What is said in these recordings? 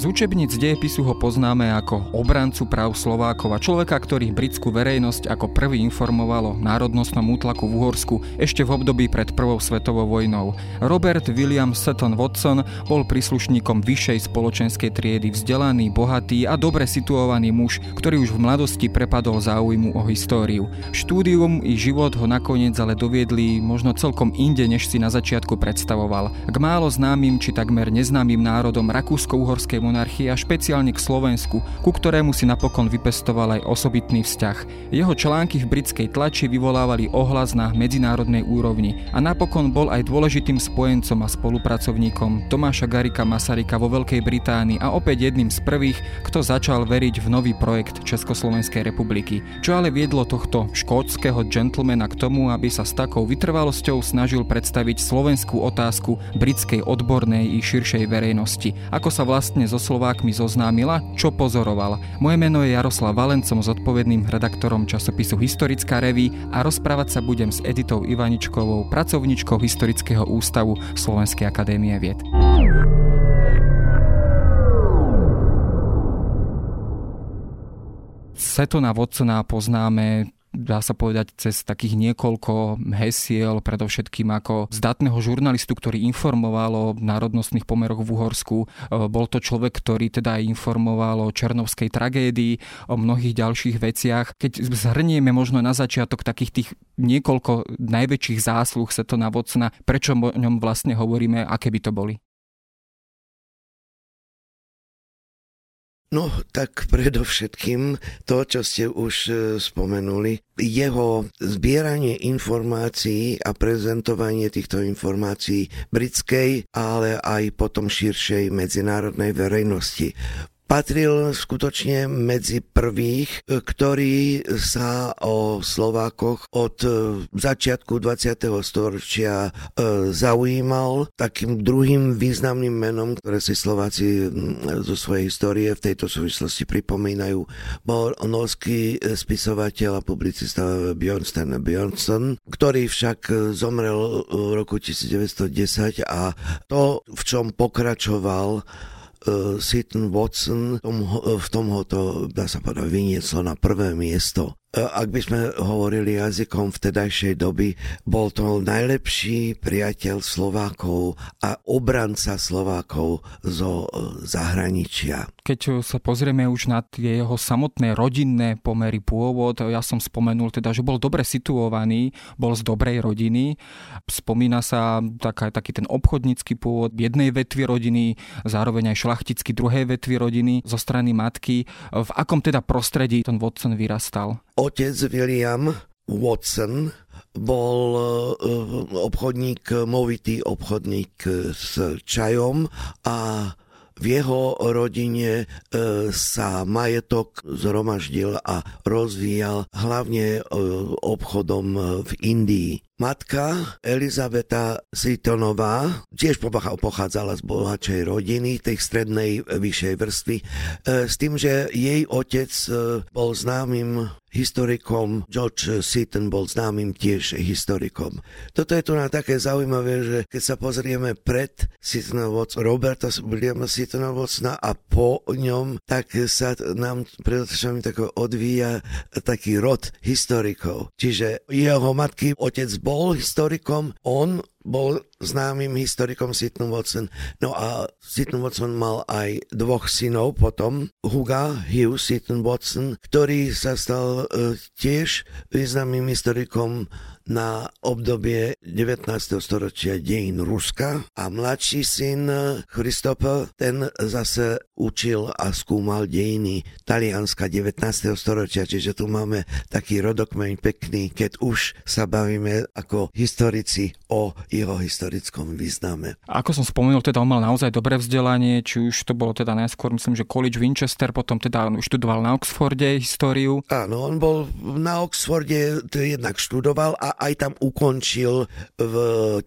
Z učebníc dejepisu ho poznáme ako obrancu práv Slovákov a človeka, ktorý britskú verejnosť ako prvý informoval o národnostnom útlaku v Uhorsku ešte v období pred Prvou svetovou vojnou. Robert William Seton-Watson bol príslušníkom vyššej spoločenskej triedy, vzdelaný, bohatý a dobre situovaný muž, ktorý už v mladosti prepadol záujmu o históriu. Štúdium i život ho nakoniec ale doviedli možno celkom inde, než si na začiatku predstavoval. K málo známym či takmer neznámym národom rakúsko-uhorskej monarchie a špeciálne k Slovensku, ku ktorému si napokon vypestoval aj osobitný vzťah. Jeho články v britskej tlači vyvolávali ohlas na medzinárodnej úrovni a napokon bol aj dôležitým spojencom a spolupracovníkom Tomáša Garrigua Masaryka vo Veľkej Británii a opäť jedným z prvých, kto začal veriť v nový projekt Československej republiky, čo ale viedlo tohto škótskeho gentlemana k tomu, aby sa s takou vytrvalosťou snažil predstaviť slovenskú otázku britskej odbornej i širšej verejnosti, ako sa vlastne so Slovákmi zoznámila, čo pozoroval. Moje meno je Jaroslav Valen, som zodpovedným redaktorom časopisu Historická revue a rozprávať sa budem s Editou Ivaničkovou, pracovničkou Historického ústavu Slovenskej akadémie vied. Setona-Watsona poznáme, dá sa povedať, cez takých niekoľko hesiel, predovšetkým ako zdatného žurnalistu, ktorý informoval o národnostných pomeroch v Uhorsku. Bol to človek, ktorý teda aj informoval o černovskej tragédii, o mnohých ďalších veciach. Keď zhrnieme možno na začiatok takých tých niekoľko najväčších zásluh Setona-Watsona, prečo o ňom vlastne hovoríme, aké by to boli? No, tak predovšetkým to, čo ste už spomenuli, jeho zbieranie informácií a prezentovanie týchto informácií britskej, ale aj potom širšej medzinárodnej verejnosti. Patril skutočne medzi prvých, ktorí sa o Slovákoch od začiatku 20. storočia zaujímal. Takým druhým významným menom, ktoré si Slováci zo svojej histórie v tejto súvislosti pripomínajú, bol norský spisovateľ a publicista Bjørnstjerne Bjørnson, ktorý však zomrel v roku 1910 a to, v čom pokračoval Seton-Watson, v tomhoto, dá sa povedať, vynieslo na prvé miesto. Ak by sme hovorili jazykom vtedajšej doby, bol to najlepší priateľ Slovákov a obranca Slovákov zo zahraničia. Keď sa pozrieme už na tie jeho samotné rodinné pomery, pôvod, ja som spomenul teda, že bol dobre situovaný, bol z dobrej rodiny. Spomína sa taký ten obchodnícky pôvod jednej vetvy rodiny, zároveň aj šlachtický druhej vetvy rodiny zo strany matky. V akom teda prostredí ten Watson vyrastal? Otec William Watson bol movitý obchodník s čajom a v jeho rodine sa majetok zhromaždil a rozvíjal hlavne obchodom v Indii. Matka Elizabeta Seatonová tiež pochádzala z bohatšej rodiny, tej strednej vyššej vrstvy, s tým, že jej otec bol známym historikom, George Seaton bol známym tiež historikom. Toto je tu na také zaujímavé, že keď sa pozrieme pred Roberta Williama Setona-Watsona a po ňom, tak sa nám predovšetkým odvíja taký rod historikov. Čiže jeho matky otec bol historikom, on bol známym historikom Seton-Watson. No a Seton-Watson mal aj dvoch synov potom, Hugh Seton-Watson, ktorý sa stal tiež významným historikom na obdobie 19. storočia dejín Ruska a mladší syn Christop, ten zase učil a skúmal dejiny Talianska 19. storočia, čiže tu máme taký rodokmeň pekný, keď už sa bavíme ako historici o jeho historickom význame. Ako som spomenul, teda on mal naozaj dobré vzdelanie, či už to bolo teda najskôr, myslím, že College Winchester, potom teda on študoval na Oxforde históriu. Áno, on bol na Oxforde, jednak študoval a aj tam ukončil v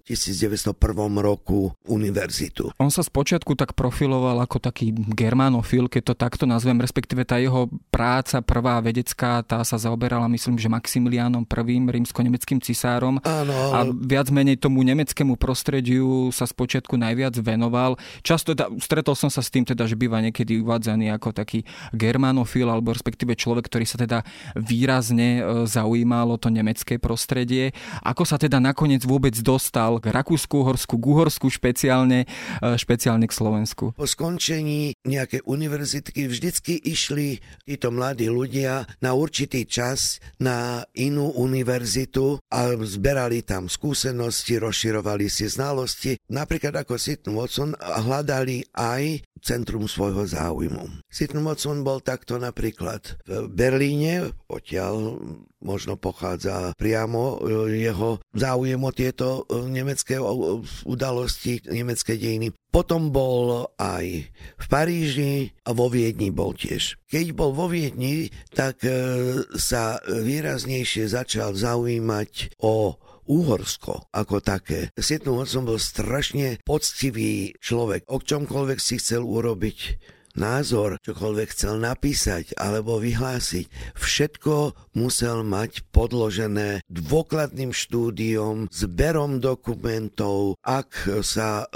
1901 roku univerzitu. On sa spočiatku tak profiloval ako taký germanofil, keď to takto nazvem, respektíve tá jeho práca prvá vedecká, tá sa zaoberala, myslím, že Maximiliánom I, rímsko-nemeckým cisárom. Áno. A viac menej tomu nemeckému prostrediu sa spočiatku najviac venoval. Často stretol som sa s tým teda, že býva niekedy uvádzaný ako taký germanofil, alebo respektíve človek, ktorý sa teda výrazne zaujímal o to nemecké prostredie. Ako sa teda nakoniec vôbec dostal k Rakúsku-Uhorsku, k Uhorsku špeciálne k Slovensku? Po skončení nejakej univerzitky vždycky išli títo mladí ľudia na určitý čas na inú univerzitu a zberali tam skúsenosti, rozširovali si znalosti. Napríklad ako Seton-Watson hľadali aj centrum svojho záujmu. Seton-Watson bol takto napríklad v Berlíne, odtiaľ možno pochádza priamo jeho záujem o tieto nemecké udalosti, nemecké dejiny. Potom bol aj v Paríži a vo Viedni bol tiež. Keď bol vo Viedni, tak sa výraznejšie začal zaujímať o Uhorsko ako také. Seton-Watson bol strašne poctivý človek. O čomkoľvek si chcel urobiť názor, čokoľvek chcel napísať alebo vyhlásiť, všetko musel mať podložené dôkladným štúdiom, zberom dokumentov, ak sa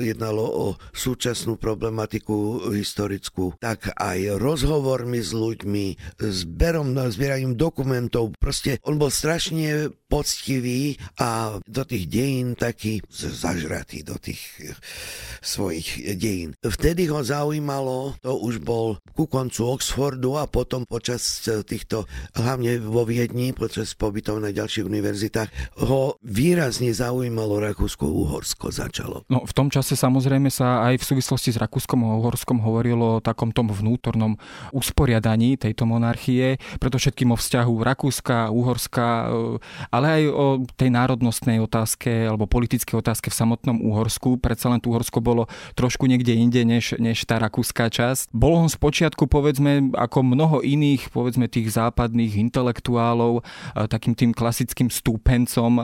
jednalo o súčasnú problematiku historickú, tak aj rozhovormi s ľuďmi, zbieraním dokumentov. Proste on bol strašne poctivý a do tých dejín taký zažratý do tých svojich dejín. Vtedy ho zaujímalo, to už bol ku koncu Oxfordu a potom počas týchto, hlavne vo Viedni, počas pobytov na ďalších univerzitách, ho výrazne zaujímalo Rakúsko-Uhorsko začalo. No v tom čase samozrejme sa aj v súvislosti s Rakúskom a Uhorskom hovorilo o takom tom vnútornom usporiadaní tejto monarchie, preto všetkým o vzťahu Rakúska, Uhorska, ale aj o tej národnostnej otázke alebo politickej otázke v samotnom Uhorsku. Predsa len Uhorsko bolo trošku niekde inde než tá rakúska časť. Bol on spočiatku, povedzme, ako mnoho iných, povedzme, tých západných intelektuálov, takým tým klasickým stúpencom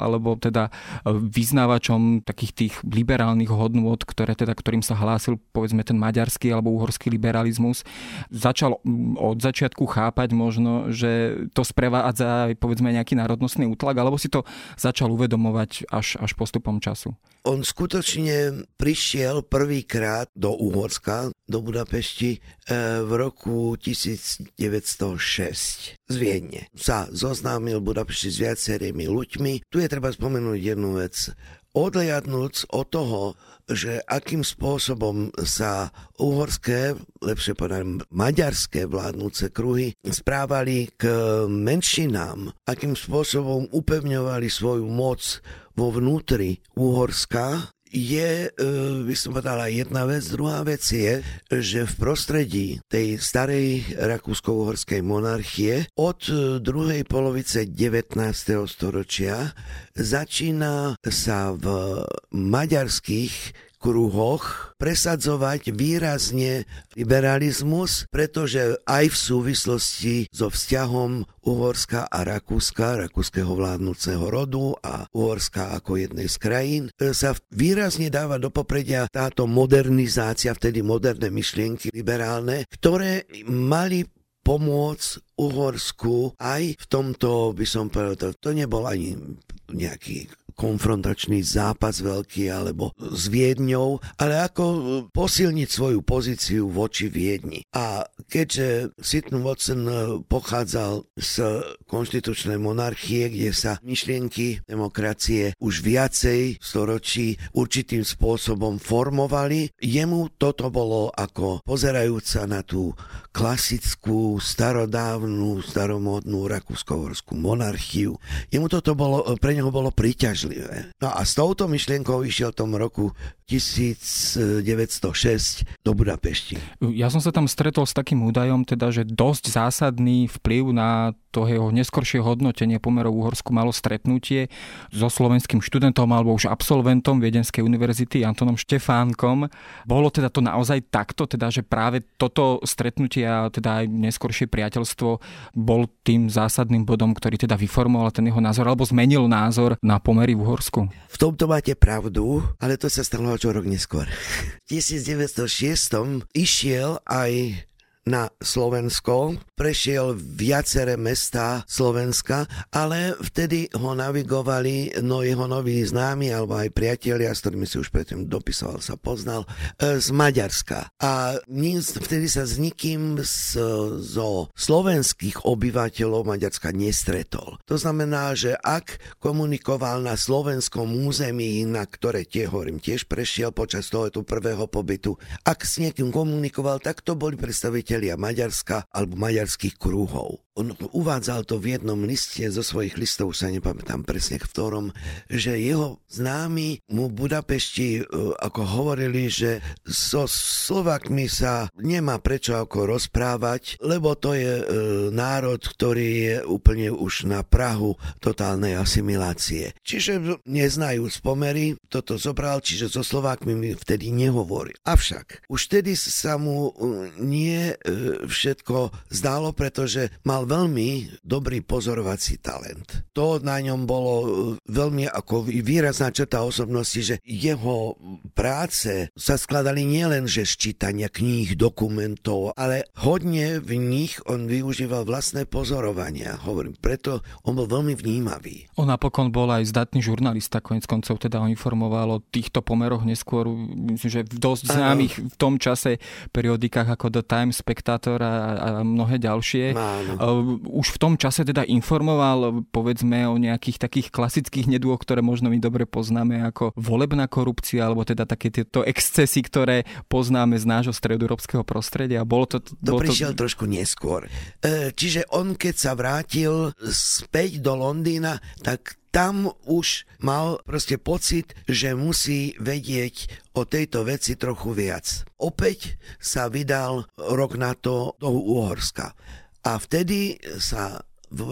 alebo teda vyznávačom takých tých liberálnych hodnôt, ktorým sa hlásil, povedzme, ten maďarský alebo uhorský liberalizmus. Začal od začiatku chápať možno, že to sprevádza, povedzme, nejaký národnostný útlak, alebo si to začal uvedomovať až postupom času. On skutočne prišiel prvýkrát do Uhorska, do Budapešti v roku 1906 z Viedne. Sa zoznámil v Budapešti s viacerými ľuďmi. Tu je treba spomenúť jednu vec. Odliadnúc od toho, že akým spôsobom sa uhorské, lepšie povedané maďarské vládnúce kruhy správali k menšinám, akým spôsobom upevňovali svoju moc vo vnútri Uhorska, je, by som povedala, jedna vec. Druhá vec je, že v prostredí tej starej rakúsko-uhorskej monarchie od druhej polovice 19. storočia začína sa v maďarských kruhoch presadzovať výrazne liberalizmus, pretože aj v súvislosti so vzťahom Uhorska a Rakúska, rakúskeho vládnúceho rodu a Uhorska ako jednej z krajín, sa výrazne dáva do popredia táto modernizácia, vtedy moderné myšlienky liberálne, ktoré mali pomôcť Uhorsku aj v tomto, by som povedal, to nebol ani nejaký konfrontačný zápas veľký alebo s Viedňou, ale ako posilniť svoju pozíciu voči Viedni. A keďže Seton-Watson pochádzal z konštitučnej monarchie, kde sa myšlienky demokracie už viacej storočí určitým spôsobom formovali, jemu toto bolo ako pozerajúc sa na tú klasickú, starodávnu, staromódnu rakúsko-uhorskú monarchiu. Jemu toto bolo, pre neho bolo príťažlivé. No a s touto myšlienkou išiel v tom roku 1906 do Budapešti. Ja som sa tam stretol s takým údajom, teda, že dosť zásadný vplyv na to jeho neskoršie hodnotenie pomerov Uhorsku malo stretnutie so slovenským študentom alebo už absolventom Viedenskej univerzity Antonom Štefánkom. Bolo teda to naozaj takto, teda že práve toto stretnutie a teda aj neskoršie priateľstvo bol tým zásadným bodom, ktorý teda vyformoval ten jeho názor alebo zmenil názor na pomery v Uhorsku? V tomto máte pravdu, ale to sa stalo až rok neskôr. V 1906 išiel aj na Slovensko, prešiel viaceré mestá Slovenska, ale vtedy ho navigovali jeho noví známi alebo aj priatelia, s ktorými si už predtým dopisoval, sa poznal, z Maďarska. A vtedy sa s nikým zo slovenských obyvateľov Maďarska nestretol. To znamená, že ak komunikoval na slovenskom území, na ktoré tiež prešiel počas tohoto prvého pobytu, ak s niekým komunikoval, tak to boli predstaviteľi Maďarska alebo maďarských krúhov. On uvádzal to v jednom liste, zo svojich listov sa nepamätám presne v ktorom, že jeho známi mu v Budapešti ako hovorili, že so Slovakmi sa nemá prečo ako rozprávať, lebo to je národ, ktorý je úplne už na prahu totálnej asimilácie. Čiže neznajú spomery, toto zobral, čiže so Slovakmi mi vtedy nehovoril. Avšak už vtedy sa mu nie všetko zdalo, pretože mal veľmi dobrý pozorovací talent. To na ňom bolo veľmi ako výrazná črta osobnosti, že jeho práce sa skladali nielen že z čítania kníh, dokumentov, ale hodne v nich on využíval vlastné pozorovania. Hovorím, preto on bol veľmi vnímavý. On napokon bol aj zdatný žurnalista, koniec koncov teda ho informoval o týchto pomeroch neskôr, myslím, že v dosť známych v tom čase periodikách ako The Times, Spectator a mnohé ďalšie. Už v tom čase teda informoval, povedzme, o nejakých takých klasických nedôch, ktoré možno my dobre poznáme, ako volebná korupcia, alebo teda také tieto excesy, ktoré poznáme z nášho stredoeurópskeho prostredia. Prišiel trošku neskôr. Čiže on, keď sa vrátil späť do Londýna, tak tam už mal proste pocit, že musí vedieť o tejto veci trochu viac. Opäť sa vydal rok na to do Uhorska. A vtedy sa v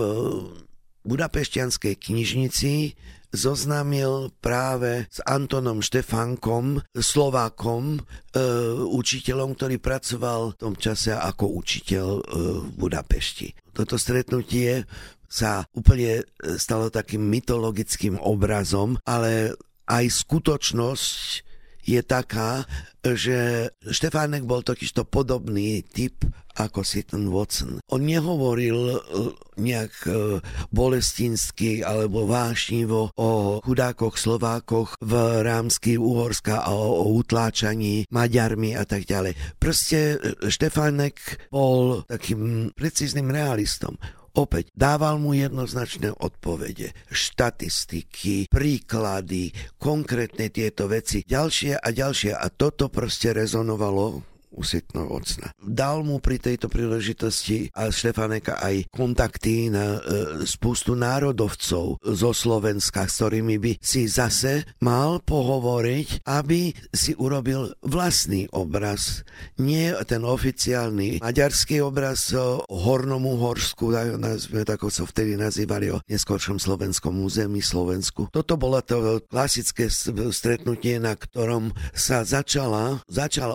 budapešťanskej knižnici zoznámil práve s Antonom Štefánkom, Slovákom, učiteľom, ktorý pracoval v tom čase ako učiteľ v Budapešti. Toto stretnutie sa úplne stalo takým mytologickým obrazom, ale aj skutočnosť je taká, že Štefánek bol totižto podobný typ ako Seton-Watson. On nehovoril nejak bolestinsky alebo vášnivo o chudákoch Slovákoch v rámci Uhorska a o utláčaní Maďarmi a tak ďalej. Proste Štefánek bol takým precízným realistom. Opäť dával mu jednoznačné odpovede, štatistiky, príklady, konkrétne tieto veci, ďalšie a ďalšie. A toto proste rezonovalo u Seton-Watsona. Dal mu pri tejto príležitosti a Štefáneka aj kontakty na spustu národovcov zo Slovenska, s ktorými by si zase mal pohovoriť, aby si urobil vlastný obraz. Nie ten oficiálny maďarský obraz o Hornom Uhorsku, tako sa vtedy nazývali o neskoršom slovenskom území Slovensku. Toto bolo to klasické stretnutie, na ktorom sa začal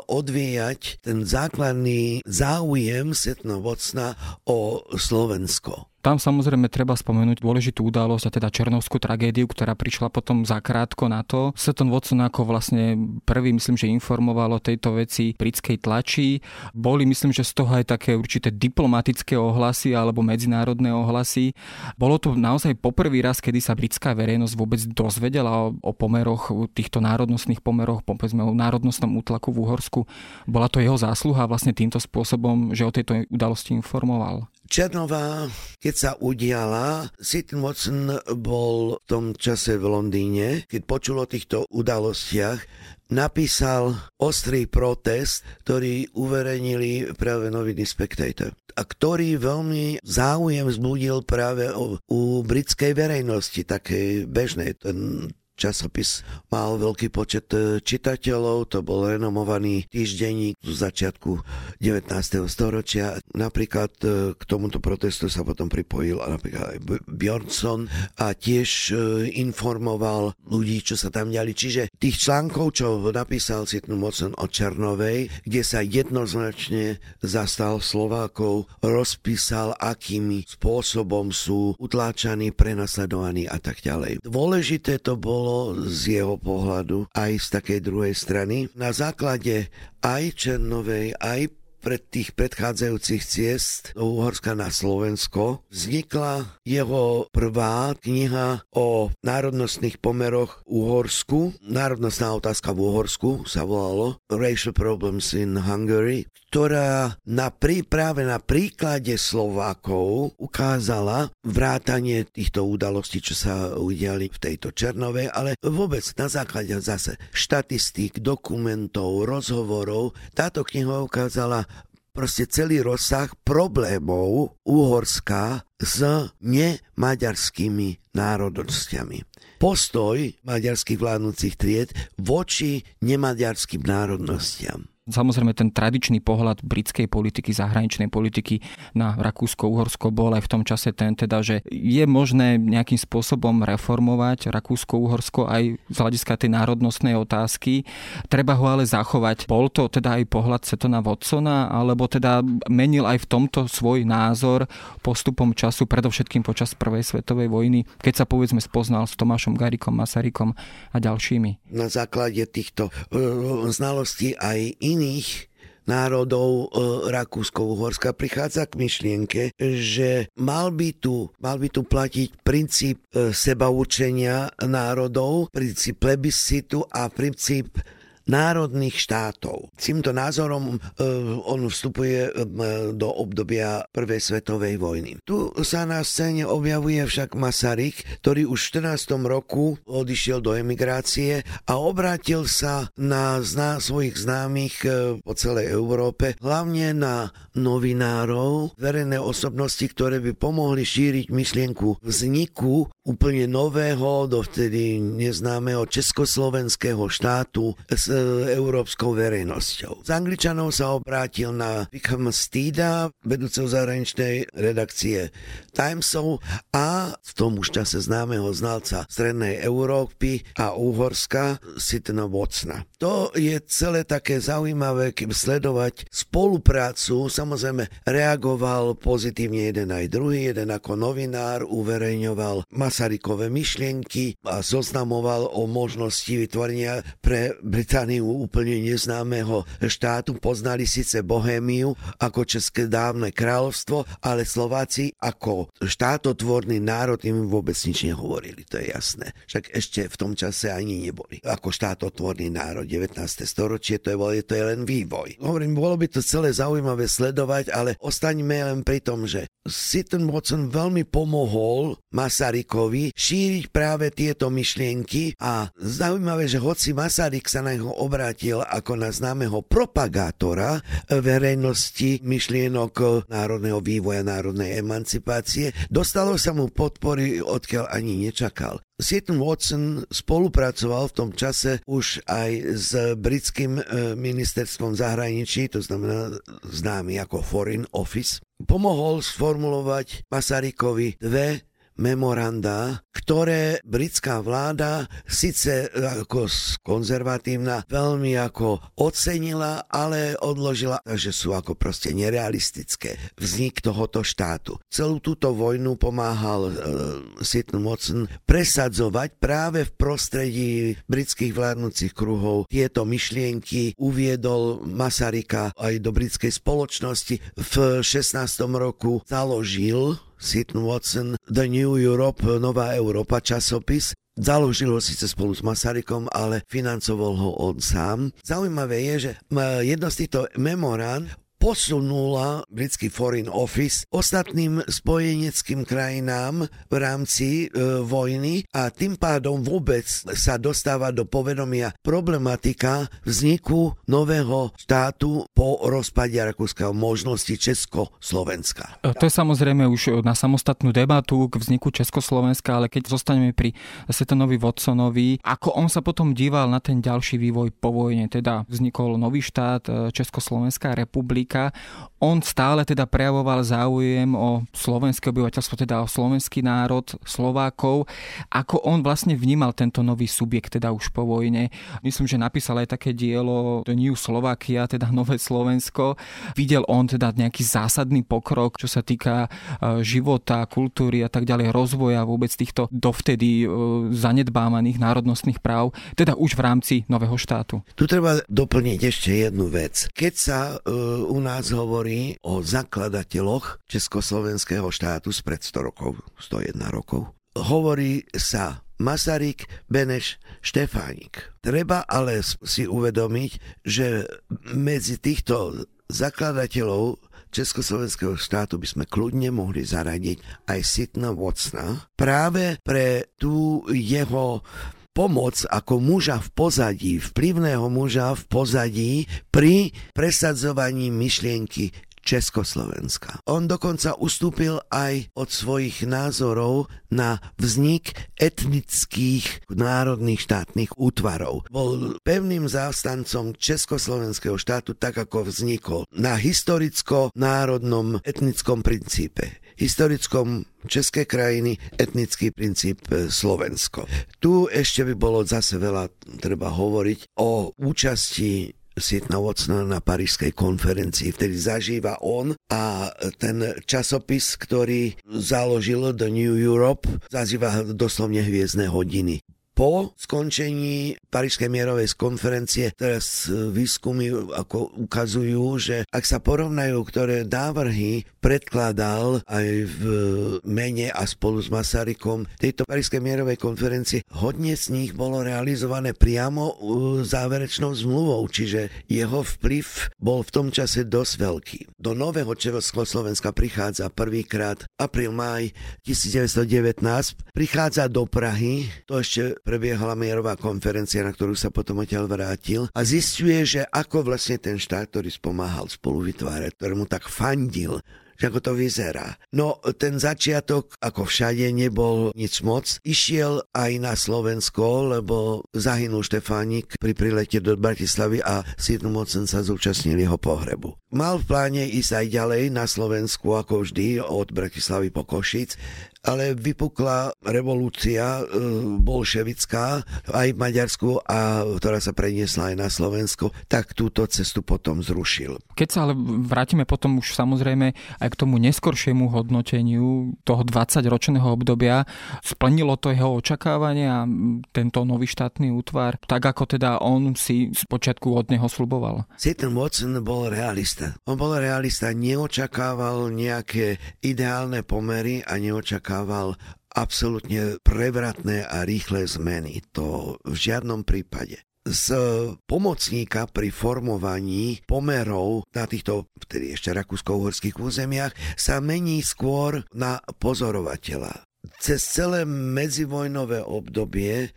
odvíjať ten základný záujem Seton-Watsona o Slovensko. Tam samozrejme treba spomenúť dôležitú udalosť, a teda černovskú tragédiu, ktorá prišla potom zakrátko na to. Seton-Watson ako vlastne prvý, myslím, že informoval o tejto veci britskej tlači. Boli, myslím, že z toho aj také určité diplomatické ohlasy alebo medzinárodné ohlasy. Bolo to naozaj poprvý raz, kedy sa britská verejnosť vôbec dozvedela o pomeroch, týchto národnostných pomeroch, povedzme o národnostnom útlaku v Uhorsku. Bola to jeho zásluha vlastne týmto spôsobom, že o tejto udalosti informoval. Černová, keď sa udiala, Seton-Watson bol v tom čase v Londýne, keď počul o týchto udalostiach, napísal ostrý protest, ktorý uverejnili práve noviny Spectator a ktorý veľmi záujem vzbudil práve u britskej verejnosti, takej bežnej. Ten Časopis mal veľký počet čitateľov, to bol renomovaný týždenník z začiatku 19. storočia. Napríklad k tomuto protestu sa potom pripojil napríklad aj Bjørnson a tiež informoval ľudí, čo sa tam diali. Čiže tých článkov, čo napísal Seton-Watson o Černovej, kde sa jednoznačne zastal Slovákov, rozpísal, akým spôsobom sú utláčaní, prenasledovaní a tak ďalej. Dôležité to bolo z jeho pohľadu aj z takej druhej strany. Na základe aj Černovej, aj pred tých predchádzajúcich ciest do Uhorska na Slovensko vznikla jeho prvá kniha o národnostných pomeroch Uhorsku. Národnostná otázka v Uhorsku sa volalo Racial Problems in Hungary, ktorá práve na príklade Slovákov ukázala vrátanie týchto udalostí, čo sa udiali v tejto Černovej, ale vôbec na základe zase štatistík, dokumentov, rozhovorov. Táto kniha ukázala proste celý rozsah problémov Uhorska s nemaďarskými národnostiami. Postoj maďarských vládnúcich tried voči nemaďarským národnostiam. Samozrejme, ten tradičný pohľad britskej politiky, zahraničnej politiky na Rakúsko-Uhorsko bol aj v tom čase ten, teda, že je možné nejakým spôsobom reformovať Rakúsko-Uhorsko aj z hľadiska tej národnostnej otázky. Treba ho ale zachovať. Bol to teda aj pohľad Setona-Watsona, alebo teda menil aj v tomto svoj názor postupom času, predovšetkým počas Prvej svetovej vojny, keď sa povedzme spoznal s Tomášom Garrigom Masarykom a ďalšími. Na základe týchto znalostí aj iných národov Rakúsko-Uhorska prichádza k myšlienke, že mal by tu platiť princíp sebaurčenia národov, princíp plebiscitu a princíp národných štátov. Týmto názorom on vstupuje do obdobia Prvej svetovej vojny. Tu sa na scéne objavuje však Masaryk, ktorý už v 14. roku odišiel do emigrácie a obrátil sa na svojich známych po celej Európe, hlavne na novinárov, verejné osobnosti, ktoré by pomohli šíriť myšlienku vzniku úplne nového, dovtedy neznámeho československého štátu s európskou verejnosťou. Z Angličanov sa obrátil na Wickham Steeda, vedúceho zahraničnej redakcie Timesov a v tom už čase známeho znalca Strednej Európy a Uhorska Setona-Watsona. To je celé také zaujímavé, kým sledovať spoluprácu. Samozrejme reagoval pozitívne jeden aj druhý. Jeden ako novinár uverejňoval Masarykové myšlienky a zoznamoval o možnosti vytvorenia pre Britániu úplne neznámeho štátu. Poznali síce Bohémiu ako české dávne kráľovstvo, ale Slováci ako štátotvorný národ im vôbec nič nehovorili, to je jasné. Však ešte v tom čase ani neboli ako štátotvorný národ. 19. storočie to je len vývoj. Hovorím, bolo by to celé zaujímavé sledovať, ale ostaňme len pri tom, že Seton-Watson veľmi pomohol Masarykovi šíriť práve tieto myšlienky a zaujímavé, že hoci Masaryk sa na neho obrátil ako na známeho propagátora verejnosti myšlienok národného vývoja, národnej emancipácie, dostalo sa mu podpory, odkiaľ ani nečakal. Seton-Watson spolupracoval v tom čase už aj s britským ministerstvom zahraničí, to znamená známy ako Foreign Office. Pomohol sformulovať Masarykovi dve memorandá, ktoré britská vláda síce ako konzervatívna veľmi ako ocenila, ale odložila, že sú ako proste nerealistické. Vznik tohoto štátu. Celú túto vojnu pomáhal Seton-Watson presadzovať práve v prostredí britských vládnúcich kruhov. Tieto myšlienky uviedol Masaryka aj do britskej spoločnosti. V 16. roku založil Seton-Watson The New Europe, Nová Európa časopis. Založil ho síce spolu s Masarykom, ale financoval ho on sám. Zaujímavé je, že jedno z týchto memorán posunula britský Foreign Office ostatným spojeneckým krajinám v rámci vojny a tým pádom vôbec sa dostáva do povedomia problematika vzniku nového štátu po rozpade Rakúska, možnosti Československa. To je samozrejme už na samostatnú debatu k vzniku Československa, ale keď zostaneme pri Setonovi Watsonovi, ako on sa potom díval na ten ďalší vývoj po vojne, teda vznikol nový štát, Československá republika. On stále teda prejavoval záujem o slovenské obyvateľstvo, teda o slovenský národ, Slovákov. Ako on vlastne vnímal tento nový subjekt, teda už po vojne. Myslím, že napísal aj také dielo The New Slovakia, teda Nové Slovensko. Videl on teda nejaký zásadný pokrok, čo sa týka života, kultúry a tak ďalej, rozvoja vôbec týchto dovtedy zanedbávaných národnostných práv, teda už v rámci nového štátu. Tu treba doplniť ešte jednu vec. Keď sa u nás hovorí o zakladateľoch Československého štátu spred 100 rokov, 101 rokov. Hovorí sa Masaryk, Beneš, Štefánik. Treba ale si uvedomiť, že medzi týchto zakladateľov Československého štátu by sme kľudne mohli zaradiť aj Setona-Watsona práve pre tú jeho pomoc ako muža v pozadí, vplyvného muža v pozadí pri presadzovaní myšlienky Československa. On dokonca ustúpil aj od svojich názorov na vznik etnických národných štátnych útvarov. Bol pevným zástancom Československého štátu, tak ako vznikol, na historicko-národnom etnickom princípe. Historickom českej krajiny, etnický princíp Slovensko. Tu ešte by bolo zase veľa treba hovoriť o účasti Setona-Watsona na Parížskej konferencii. Vtedy zažíva on a ten časopis, ktorý založil The New Europe, zažíva doslovne hviezdne hodiny. Po skončení Parížskej mierovej konferencie teraz výskumy ako ukazujú, že ak sa porovnajú, ktoré návrhy predkladal aj v mene a spolu s Masarykom tejto Parížskej mierovej konferencie, hodne z nich bolo realizované priamo záverečnou zmluvou, čiže jeho vplyv bol v tom čase dosť veľký. Do nového Československa prichádza prvýkrát apríl-máj 1919, prichádza do Prahy, to ešte prebiehala mierová konferencia, na ktorú sa potom odtiaľ vrátil a zisťuje, že ako vlastne ten štát, ktorý spomáhal spolu vytvárať, ktorému tak fandil, že ako to vyzerá. No ten začiatok, ako všade, nebol nič moc. Išiel aj na Slovensko, lebo zahynul Štefánik pri prilete do Bratislavy a Seton-Watson sa zúčastnil jeho pohrebu. Mal v pláne ísť aj ďalej na Slovensku, ako vždy, od Bratislavy po Košic, ale vypukla revolúcia bolševická aj v Maďarsku, a ktorá sa preniesla aj na Slovensko, tak túto cestu potom zrušil. Keď sa ale vrátime potom už samozrejme aj k tomu neskoršiemu hodnoteniu toho 20-ročného obdobia, splnilo to jeho očakávania tento nový štátny útvar, tak ako teda on si spočiatku od neho sľuboval? Seton-Watson bol realista. On bol realista, neočakával nejaké ideálne pomery a neočakával absolútne prevratné a rýchle zmeny. To v žiadnom prípade. Z pomocníka pri formovaní pomerov na týchto, vtedy ešte rakúsko-uhorských územiach, sa mení skôr na pozorovateľa. Cez celé medzivojnové obdobie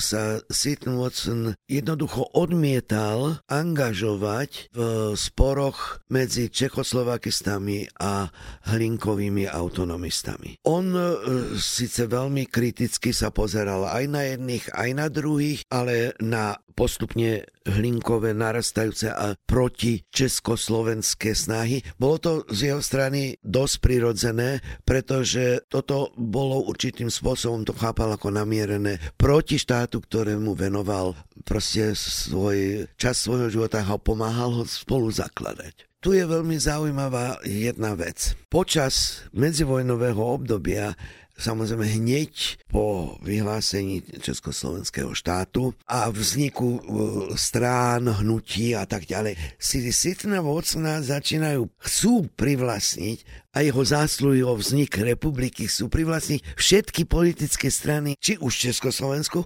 sa Seton-Watson jednoducho odmietal angažovať v sporoch medzi čechoslovakistami a hlinkovými autonomistami. On síce veľmi kriticky sa pozeral aj na jedných, aj na druhých, ale na postupne hlinkové narastajúce a proti československé snahy. Bolo to z jeho strany dosť prirodzené, pretože toto bolo určitým spôsobom, to chápal ako namierené proti štátu, ktorému venoval proste čas svojho života a pomáhal ho spolu zakladať. Tu je veľmi zaujímavá jedna vec. Počas medzivojnového obdobia, samozrejme hneď po vyhlásení Československého štátu a vzniku strán, hnutí a tak ďalej, si Setona-Watsona chcú privlastniť a jeho zásluhy o vznik republiky sú privlastniť všetky politické strany, či už v Československu,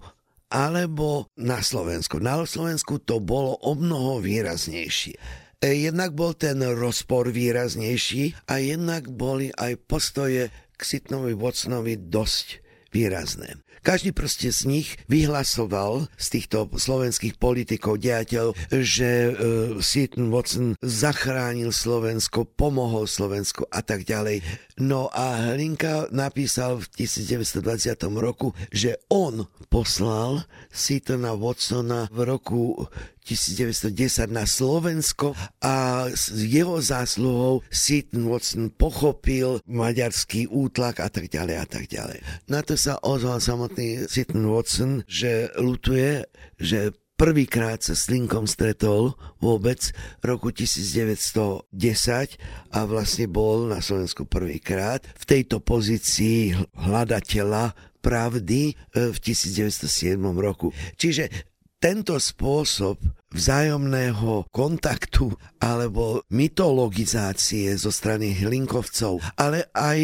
alebo na Slovensku. Na Slovensku to bolo omnoho výraznejšie. Jednak bol ten rozpor výraznejší a jednak boli aj postoje k Setonovi Watsonovi dosť výrazné. Každý proste z nich vyhlasoval z týchto slovenských politikov, dejateľov, že Seton-Watson zachránil Slovensko, pomohol Slovensku a tak ďalej. No a Hlinka napísal v 1920 roku, že on poslal Setona Watsona v roku 1910 na Slovensko a s jeho zásluhou Seton-Watson pochopil maďarský útlak a tak ďalej a tak ďalej. Na to sa ozval samotný Seton-Watson, že ľutuje, že prvýkrát sa s Lincolnom stretol vôbec v roku 1910 a vlastne bol na Slovensku prvýkrát v tejto pozícii hľadateľa pravdy v 1907 roku. Čiže tento spôsob vzájomného kontaktu alebo mytologizácie zo strany Hlinkovcov, ale aj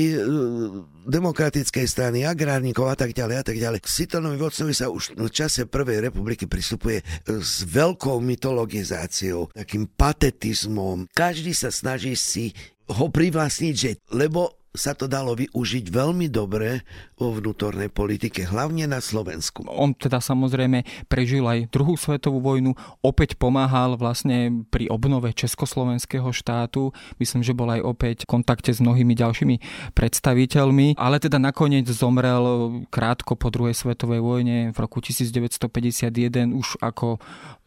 demokratickej strany, agrárnikov a tak ďalej, k Setonovi Watsonovi sa už v čase Prvej republiky pristupuje s veľkou mytologizáciou, takým patetizmom. Každý sa snaží si ho privlastniť, že, lebo sa to dalo využiť veľmi dobre vo vnútornej politike, hlavne na Slovensku. On teda samozrejme prežil aj druhú svetovú vojnu, opäť pomáhal vlastne pri obnove československého štátu. Myslím, že bol aj opäť v kontakte s mnohými ďalšími predstaviteľmi, ale teda nakoniec zomrel krátko po druhej svetovej vojne v roku 1951 už ako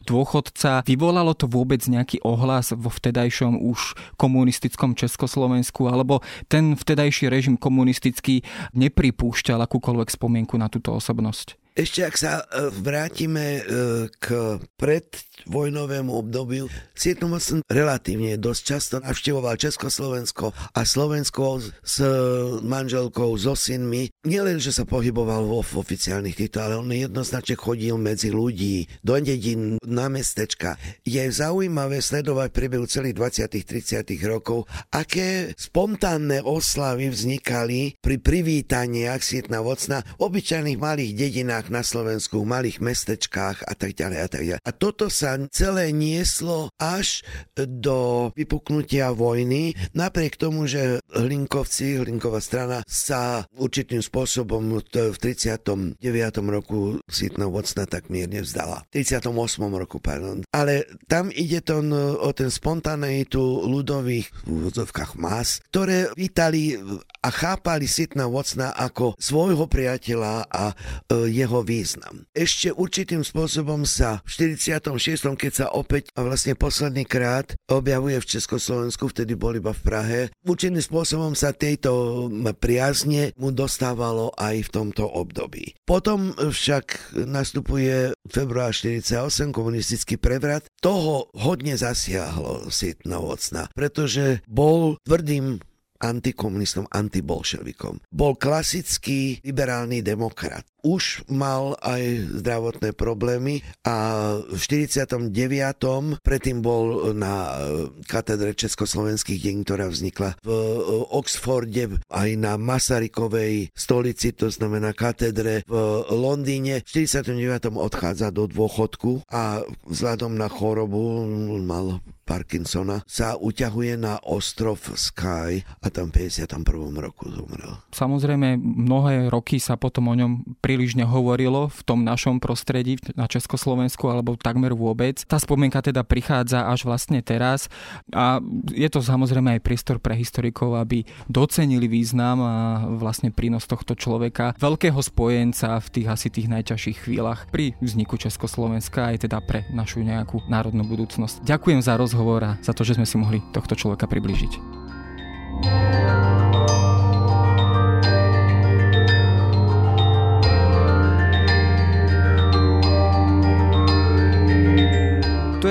dôchodca. Vyvolalo to vôbec nejaký ohlas vo vtedajšom už komunistickom Československu, alebo ten vtedajší režim komunistický nepripúšťal akúkoľvek spomienku na túto osobnosť? Ešte ak sa vrátime k predvojnovému obdobiu, Seton-Watson relatívne dosť často navštevoval Československo a Slovensko s manželkou, so synmi. Nielen, že sa pohyboval v oficiálnych týchto, ale on jednoznačne chodil medzi ľudí, do dedín, na mestečka. Je zaujímavé sledovať priebehu celých 20. 30. rokov, aké spontánne oslavy vznikali pri privítaniach Setona-Watsona v obyčajných malých dedinách na Slovensku, v malých mestečkách a tak ďalej a tak ďalej. A toto sa celé nieslo až do vypuknutia vojny, napriek tomu, že Hlinková strana sa určitým spôsobom v 39. roku Setona-Watsona tak mierne vzdala. V 38. roku, pardon. Ale tam ide o ten spontáneitu ľudových v úvodzovkách mas, ktoré vítali a chápali Setona-Watsona ako svojho priateľa a jeho význam. Ešte určitým spôsobom sa v 46., keď sa opäť vlastne posledný krát objavuje v Československu, vtedy bol iba v Prahe, určitým spôsobom sa tejto priazne mu dostávalo aj v tomto období. Potom však nastupuje február 48, komunistický prevrat. Toho hodne zasiahlo Setona-Watsona, pretože bol tvrdým antikomunistom, antibolševikom. Bol klasický liberálny demokrat. Už mal aj zdravotné problémy a v 49. predtým bol na katedre československých dejín, ktorá vznikla v Oxforde, aj na Masarykovej stolici, to znamená katedre v Londýne. V 49. odchádza do dôchodku a vzhľadom na chorobu mal Parkinsona, sa uťahuje na ostrov Skye a tam v 51. roku zomrel. Samozrejme, mnohé roky sa potom o ňom príliš nehovorilo v tom našom prostredí na Československu alebo takmer vôbec. Tá spomienka teda prichádza až vlastne teraz a je to samozrejme aj priestor pre historikov, aby docenili význam a vlastne prínos tohto človeka, veľkého spojenca v tých asi tých najťažších chvíľach pri vzniku Československa aj teda pre našu nejakú národnú budúcnosť. Ďakujem za rozhovor a za to, že sme si mohli tohto človeka priblížiť. To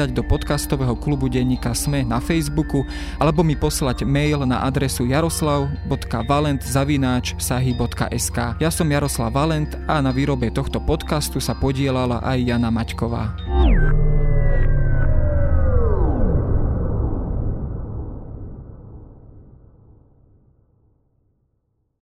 pridať do podcastového klubu denníka SME na Facebooku alebo mi poslať mail na adresu jaroslav.valent@sahy.sk. Ja som Jaroslav Valent a na výrobe tohto podcastu sa podieľala aj Jana Maťková.